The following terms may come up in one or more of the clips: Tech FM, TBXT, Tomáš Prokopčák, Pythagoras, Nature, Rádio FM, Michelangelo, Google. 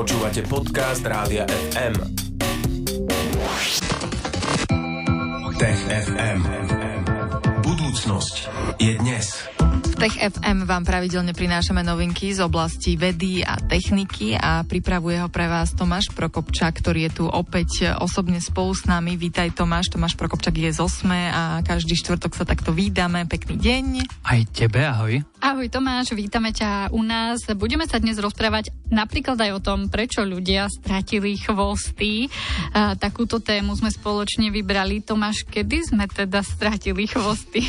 Počúvate podcast Rádia FM. Tech FM. Budúcnosť je dnes. V Tech FM vám pravidelne prinášame novinky z oblasti vedy a techniky a pripravuje ho pre vás Tomáš Prokopčák, ktorý je tu opäť osobne spolu s nami. Vítaj Tomáš, Tomáš Prokopčák je z Osme a každý štvrtok sa takto vídame. Pekný deň. Aj tebe, ahoj. Ahoj Tomáš, vítame ťa u nás. Budeme sa dnes rozprávať napríklad aj o tom, prečo ľudia stratili chvosty. Takúto tému sme spoločne vybrali. Tomáš, kedy sme teda stratili chvosty?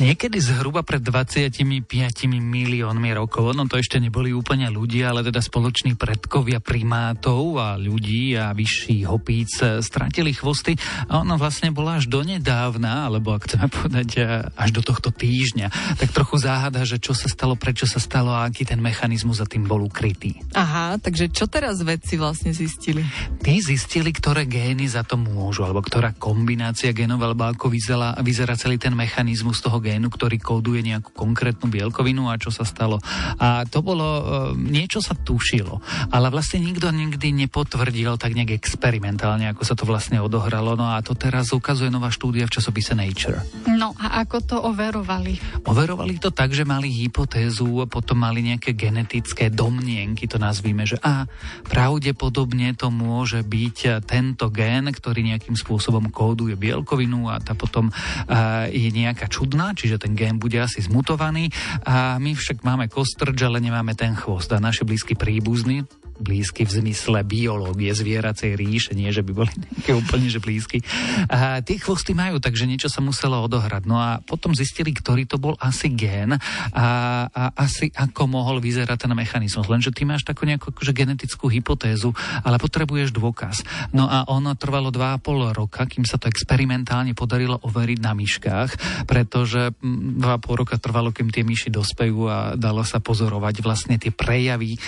Niekedy zhruba pred 25 miliónmi rokov. No to ešte neboli úplne ľudia, ale teda spoloční predkovia primátov a ľudí a vyšší hopíc stratili chvosty. A ono vlastne bola až donedávna, alebo ak chceme povedať až do tohto týždňa. Tak trochu záhada, že čo sa stalo, prečo sa stalo a aký ten mechanizmus za tým bol ukrytý. Aha, takže čo teraz vedci vlastne zistili? Tí zistili, ktoré gény za to môžu, alebo ktorá kombinácia génov, alebo ako vyzerá celý ten mechanizmus toho génu, ktorý kóduje nejakú konkrétnu bielkovinu a čo sa stalo. A to bolo, niečo sa tušilo, ale vlastne nikto nikdy nepotvrdil tak nejak experimentálne, ako sa to vlastne odohralo. No a to teraz ukazuje nová štúdia v časopise Nature. No a ako to overovali? Overovali to tak, že mali hypotézu, potom mali nejaké genetické domnienky, to nazvíme, že pravdepodobne to môže byť tento gén, ktorý nejakým spôsobom kóduje bielkovinu a tá potom je nejaká čudná, čiže ten gén bude asi zmutovaný a my však máme kostrč, ale nemáme ten chvost a naši blízky príbuzní, blízky v zmysle biológie, zvieracej ríše, nie, že by boli nejaké úplne, že blízky. A tie chvosty majú, takže niečo sa muselo odohrať. No a potom zistili, ktorý to bol asi gén a asi ako mohol vyzerať ten mechanizmus. Lenže ty máš takú nejakú genetickú hypotézu, ale potrebuješ dôkaz. No a ono trvalo 2,5 roka, kým sa to experimentálne podarilo overiť na myškách, pretože 2,5 roka trvalo, kým tie myši dospejú a dalo sa pozorovať vlastne tie prejavy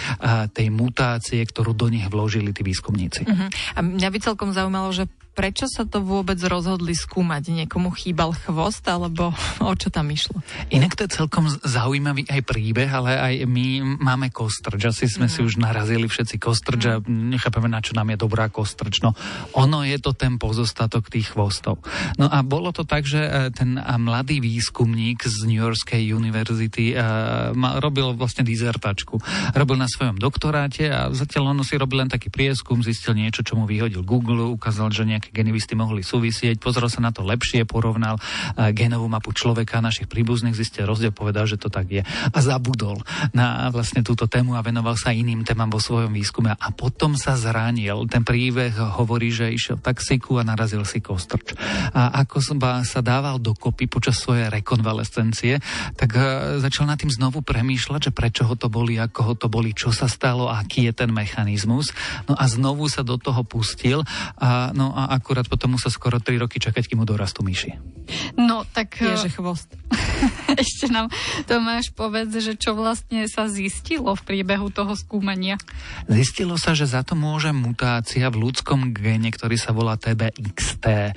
tej mutácie, ktorú do nich vložili tí výskumníci. Uh-huh. A mňa by celkom zaujímalo, že prečo sa to vôbec rozhodli skúmať? Niekomu chýbal chvost, alebo o čo tam išlo? Inak to je celkom zaujímavý aj príbeh, ale aj my máme kostrč. Asi sme si už narazili všetci kostrč a nechápeme, na čo nám je dobrá kostrč. No, ono je to ten pozostatok tých chvostov. No a bolo to tak, že ten mladý výskumník z New Yorkskej univerzity robil vlastne dizertačku. Robil na svojom doktoráte a zatiaľ ono si robil len taký prieskum, zistil niečo, čo mu vyhodil Google, ukázal, že nejaké geny by s tým mohli súvisieť, pozrel sa na to lepšie, porovnal genovú mapu človeka, našich príbuzných, zistil rozdiel, povedal, že to tak je a zabudol na vlastne túto tému a venoval sa iným témam vo svojom výskume a potom sa zranil. Ten príbeh hovorí, že išiel v taxiku a narazil si kostrč. A ako sa dával dokopy počas svojej rekonvalescencie, tak začal nad tým znovu premýšľať, že prečo ho to boli, ako ho to boli, čo sa stalo, aký je ten mechanizmus. No a znovu sa do toho pustil a no a akurát potom musel skoro 3 roky čakať, kým mu dorastú myši. No tak... Ježe chvost. Ešte nám Tomáš povedz, že čo vlastne sa zistilo v priebehu toho skúmania. Zistilo sa, že za to môže mutácia v ľudskom géne, ktorý sa volá TBXT.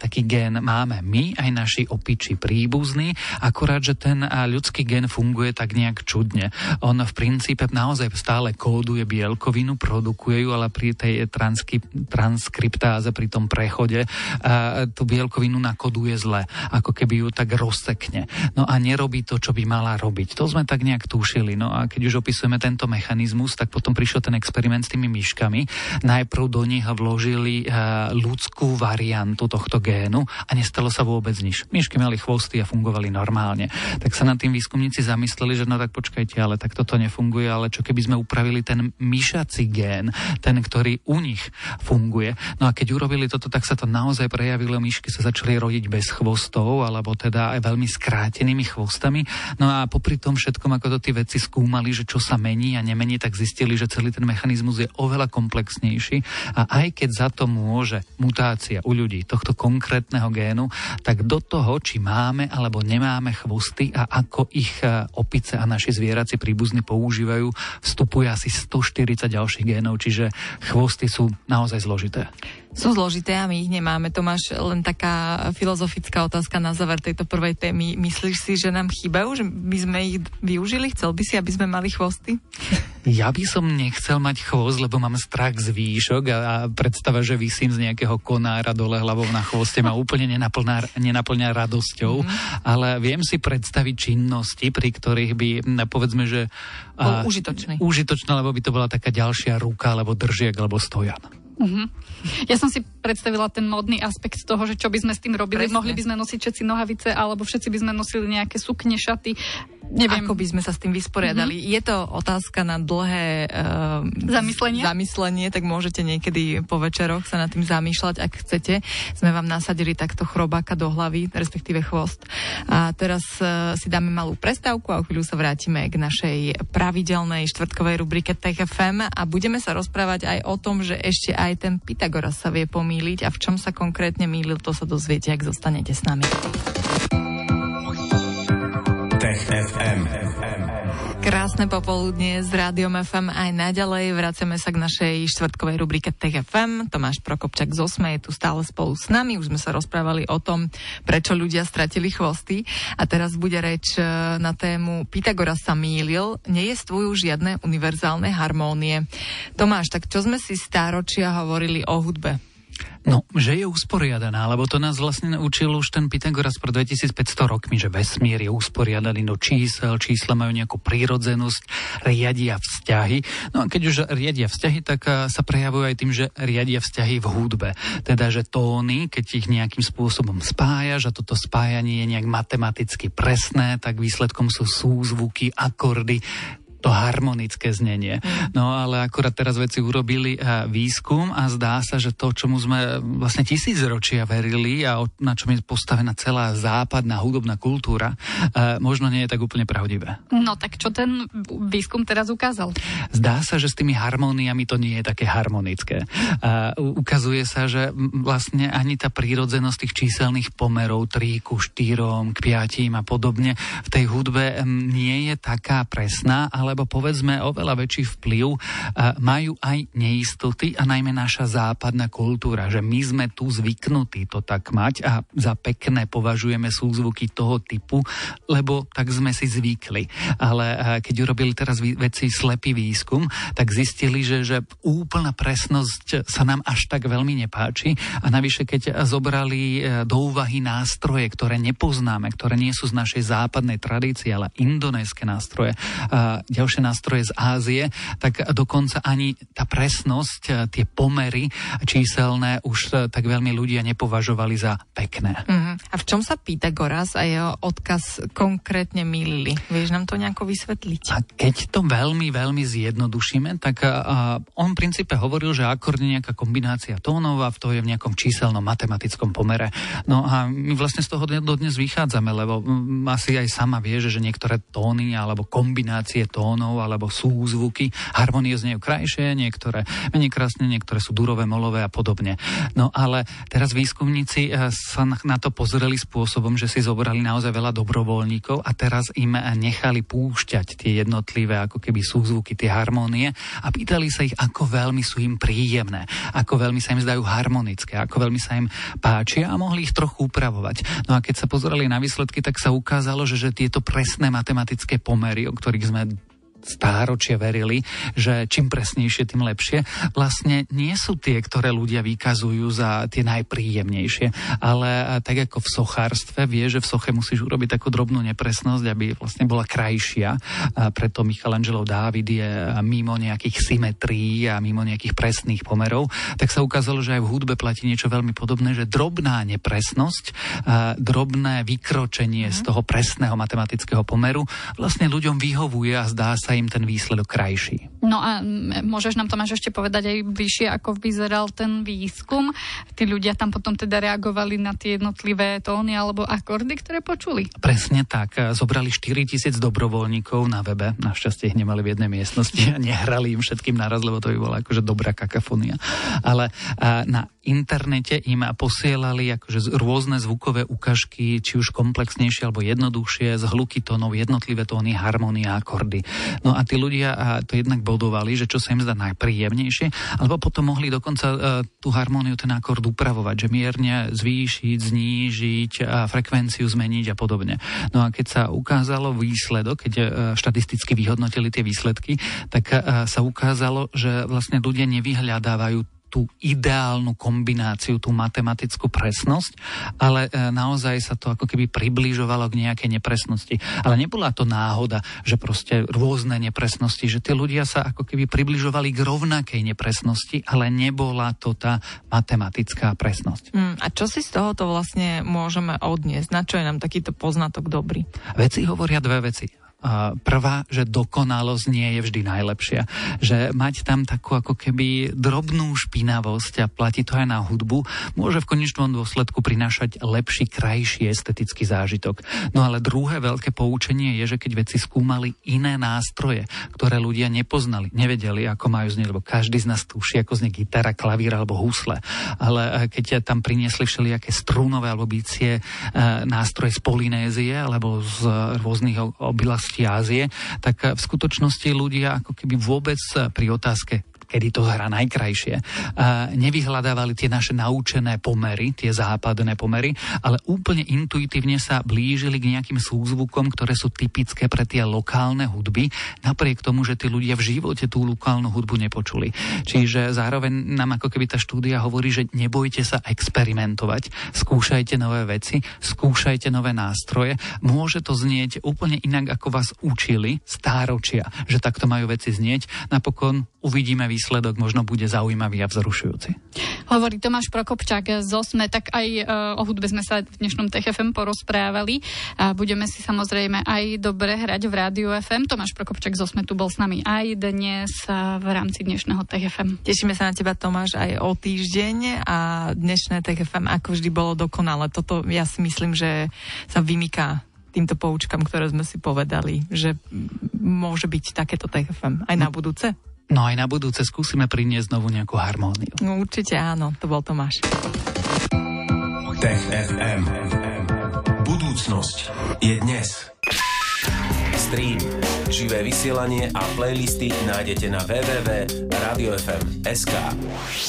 Taký gén máme my, aj naši opičí príbuzní, akurát, že ten ľudský gén funguje tak nejak čudne. On v princípe naozaj stále kóduje bielkovinu, produkuje ju, ale pri tej transkriptáze, pri tom prechode, tú bielkovinu nakoduje zle, ako keby ju tak rozsekne. No a nerobí to, čo by mala robiť. To sme tak nejak tušili. No a keď už opisujeme tento mechanizmus, tak potom prišiel ten experiment s tými myškami. Najprv do nich vložili ľudskú variantu tohto génu a nestalo sa vôbec nič. Myšky mali chvosty a fungovali normálne. Tak sa nad tým výskumníci zamysleli, že no tak počkajte, ale tak toto nefunguje, ale čo keby sme upravili ten myšací gén, ten, ktorý u nich funguje. No a keď urobili toto, tak sa to naozaj prejavilo. Myšky sa začali rodiť bez chvostov, alebo teda aj veľmi skrátenými chvostami. No a popri tom všetkom, ako to tí vedci skúmali, že čo sa mení a nemení, tak zistili, že celý ten mechanizmus je oveľa komplexnejší a aj keď za to môže mutácia u ľudí tohto konkrétneho génu, tak do toho, či máme alebo nemáme chvosty a ako ich opice a naši zvieraci príbuzní používajú, vstupuje asi 140 ďalších génov, čiže chvosty sú naozaj zložité. Sú zložité a my ich nemáme. Tomáš, len taká filozofická otázka na záver tejto prvej témy. Myslíš si, že nám chýbajú? Že by sme ich využili? Chcel by si, aby sme mali chvosty? ja by som nechcel mať chvost, lebo mám strach z výšok a predstava, že visím z nejakého konára dole hlavou na chvoste ma úplne nenaplňa radosťou, ale viem si predstaviť činnosti, pri ktorých by, povedzme, že užitočné, lebo by to bola taká ďalšia ruka, alebo držiak, alebo stojan. Ja som si predstavila ten módny aspekt toho, že čo by sme s tým robili. Presne. Mohli by sme nosiť všetci nohavice, alebo všetci by sme nosili nejaké sukne, šaty. Neviem, ako by sme sa s tým vysporiadali. Je to otázka na dlhé zamyslenie, tak môžete niekedy po večeroch sa nad tým zamýšľať, ak chcete. Sme vám nasadili takto chrobáka do hlavy, respektíve chvost. A teraz si dáme malú prestávku a o chvíľu sa vrátime k našej pravidelnej štvrtkovej rubrike Tech FM a budeme sa rozprávať aj o tom, že ešte aj ten Pythagoras sa vie pomýliť a v čom sa konkrétne mýlil, to sa dozviete, ak zostanete s nami. Tech FM. Krásne popoludnie s Rádiom FM aj naďalej. Vraceme sa k našej štvrtkovej rubrike Tech FM. Tomáš Prokopčák z Osme je tu stále spolu s nami. Už sme sa rozprávali o tom, prečo ľudia stratili chvosty. A teraz bude reč na tému Pythagoras sa mýlil. Nejestvujú žiadne univerzálne harmónie. Tomáš, tak čo sme si stáročia hovorili o hudbe? No, že je usporiadaná, lebo to nás vlastne naučil už ten Pythagoras pred 2500 rokmi, že vesmír je usporiadaný do čísel, čísla majú nejakú prírodzenosť, riadia vzťahy. No a keď už riadia vzťahy, tak sa prejavujú aj tým, že riadia vzťahy v hudbe. Teda, že tóny, keď ich nejakým spôsobom spájaš a toto spájanie je nejak matematicky presné, tak výsledkom sú súzvuky, akordy, to harmonické znenie. No ale akurát teraz veci urobili výskum a zdá sa, že to, čomu sme vlastne tisícročia verili a na čom je postavená celá západná hudobná kultúra, možno nie je tak úplne pravdivé. No tak čo ten výskum teraz ukázal? Zdá sa, že s tými harmóniami to nie je také harmonické. Ukazuje sa, že vlastne ani tá prírodzenosť tých číselných pomerov 3:4, 5 a podobne v tej hudbe nie je taká presná, ale lebo povedzme oveľa väčší vplyv majú aj neistoty a najmä naša západná kultúra, že my sme tu zvyknutí to tak mať a za pekné považujeme súzvuky toho typu, lebo tak sme si zvykli. Ale keď urobili teraz vedci slepý výskum, tak zistili, že úplná presnosť sa nám až tak veľmi nepáči a navyše keď zobrali do úvahy nástroje, ktoré nepoznáme, ktoré nie sú z našej západnej tradície, ale indonéske nástroje, ďalšie nástroje z Ázie, tak dokonca ani tá presnosť, tie pomery číselné už tak veľmi ľudia nepovažovali za pekné. A v čom sa Pythagoras a jeho odkaz konkrétne mýlili? Vieš nám to nejako vysvetliť? A keď to veľmi, veľmi zjednodušíme, tak on v princípe hovoril, že akord je nejaká kombinácia tónov a v toho je v nejakom číselnom matematickom pomere. No a my vlastne z toho dodnes vychádzame, lebo asi aj sama vie, že niektoré tóny alebo kombinácie tónov alebo súzvuky, harmonie znejú krajšie, niektoré menej krásne, niektoré sú durové, molové a podobne. No ale teraz výskumníci sa na to pozreli spôsobom, že si zobrali naozaj veľa dobrovoľníkov a teraz im nechali púšťať tie jednotlivé ako keby súzvuky, tie harmonie a pýtali sa ich, ako veľmi sú im príjemné, ako veľmi sa im zdajú harmonické, ako veľmi sa im páčia a mohli ich trochu upravovať. No a keď sa pozreli na výsledky, tak sa ukázalo, že tieto presné matematické pomery, o ktorých sme stáročie verili, že čím presnejšie, tým lepšie, vlastne nie sú tie, ktoré ľudia vykazujú za tie najpríjemnejšie. Ale tak ako v sochárstve, vie, že v soche musíš urobiť takú drobnú nepresnosť, aby vlastne bola krajšia. A preto Michelangelo Dávid je mimo nejakých symetrií a mimo nejakých presných pomerov. Tak sa ukázalo, že aj v hudbe platí niečo veľmi podobné, že drobná nepresnosť, drobné vykročenie z toho presného matematického pomeru vlastne ľuďom vyhovuje a zdá sa im ten výsledok krajší. No a môžeš nám, Tomáš, ešte povedať aj bližšie, ako vyzeral ten výskum? Tí ľudia tam potom teda reagovali na tie jednotlivé tóny alebo akordy, ktoré počuli? Presne tak. Zobrali 4000 dobrovoľníkov na webe. Našťastie ich nemali v jednej miestnosti a nehrali im všetkým naraz, lebo to by bola akože dobrá kakafónia. Ale na internete im posielali akože rôzne zvukové ukážky, či už komplexnejšie alebo jednoduchšie, z hluky tónov, jednotlivé tóny, harmonie a akordy. No a tí ľudia to jednak bodovali, že čo sa im zdá najpríjemnejšie, alebo potom mohli dokonca tú harmóniu, ten akord upravovať, že mierne zvýšiť, znížiť a frekvenciu zmeniť a podobne. No a keď sa ukázalo výsledok, keď štatisticky vyhodnotili tie výsledky, tak sa ukázalo, že vlastne ľudia nevyhľadávajú tú ideálnu kombináciu, tú matematickú presnosť, ale naozaj sa to ako keby približovalo k nejakej nepresnosti. Ale nebola to náhoda, že proste rôzne nepresnosti, že tie ľudia sa ako keby približovali k rovnakej nepresnosti, ale nebola to tá matematická presnosť. A čo si z tohoto vlastne môžeme odniesť? Na čo je nám takýto poznatok dobrý? Veci hovoria dve veci. Prvá, že dokonalosť nie je vždy najlepšia. Že mať tam takú ako keby drobnú špinavosť a platí to aj na hudbu, môže v konečnom dôsledku prinášať lepší, krajší estetický zážitok. No ale druhé veľké poučenie je, že keď veci skúmali iné nástroje, ktoré ľudia nepoznali, nevedeli, ako majú znieť, lebo každý z nás tuší, ako znie gitara, klavír alebo husle. Ale keď tam priniesli všelijaké strunové alebo bicie nástroje z Polynézie alebo z rôznych oblastí Ázie, tak v skutočnosti ľudia ako keby vôbec pri otázke, kedy to hrá najkrajšie, nevyhľadávali tie naše naučené pomery, tie západné pomery, ale úplne intuitívne sa blížili k nejakým súzvukom, ktoré sú typické pre tie lokálne hudby, napriek tomu, že tí ľudia v živote tú lokálnu hudbu nepočuli. Čiže zároveň nám ako keby tá štúdia hovorí, že nebojte sa experimentovať, skúšajte nové veci, skúšajte nové nástroje, môže to znieť úplne inak, ako vás učili stáročia, že takto majú veci znieť. Napokon uvidíme výsledok, možno bude zaujímavý a vzrušujúci. Hovorí Tomáš Prokopčák z Osme, tak aj o hudbe sme sa v dnešnom Tech FM porozprávali a budeme si samozrejme aj dobre hrať v Rádiu FM. Tomáš Prokopčák z Osme tu bol s nami aj dnes v rámci dnešného Tech FM. Tešíme sa na teba, Tomáš, aj o týždeň a dnešné Tech FM ako vždy bolo dokonalé. Toto ja si myslím, že sa vymyká týmto poučkám, ktoré sme si povedali, že môže byť takéto Tech FM aj na budúce. No aj na budúce skúsime priniesť znovu nejakú harmóniu. No, určite áno, to bol Tomáš. Tech FM. Budúcnosť je dnes. Stream, živé vysielanie a playlisty nájdete na www.radiofm.sk.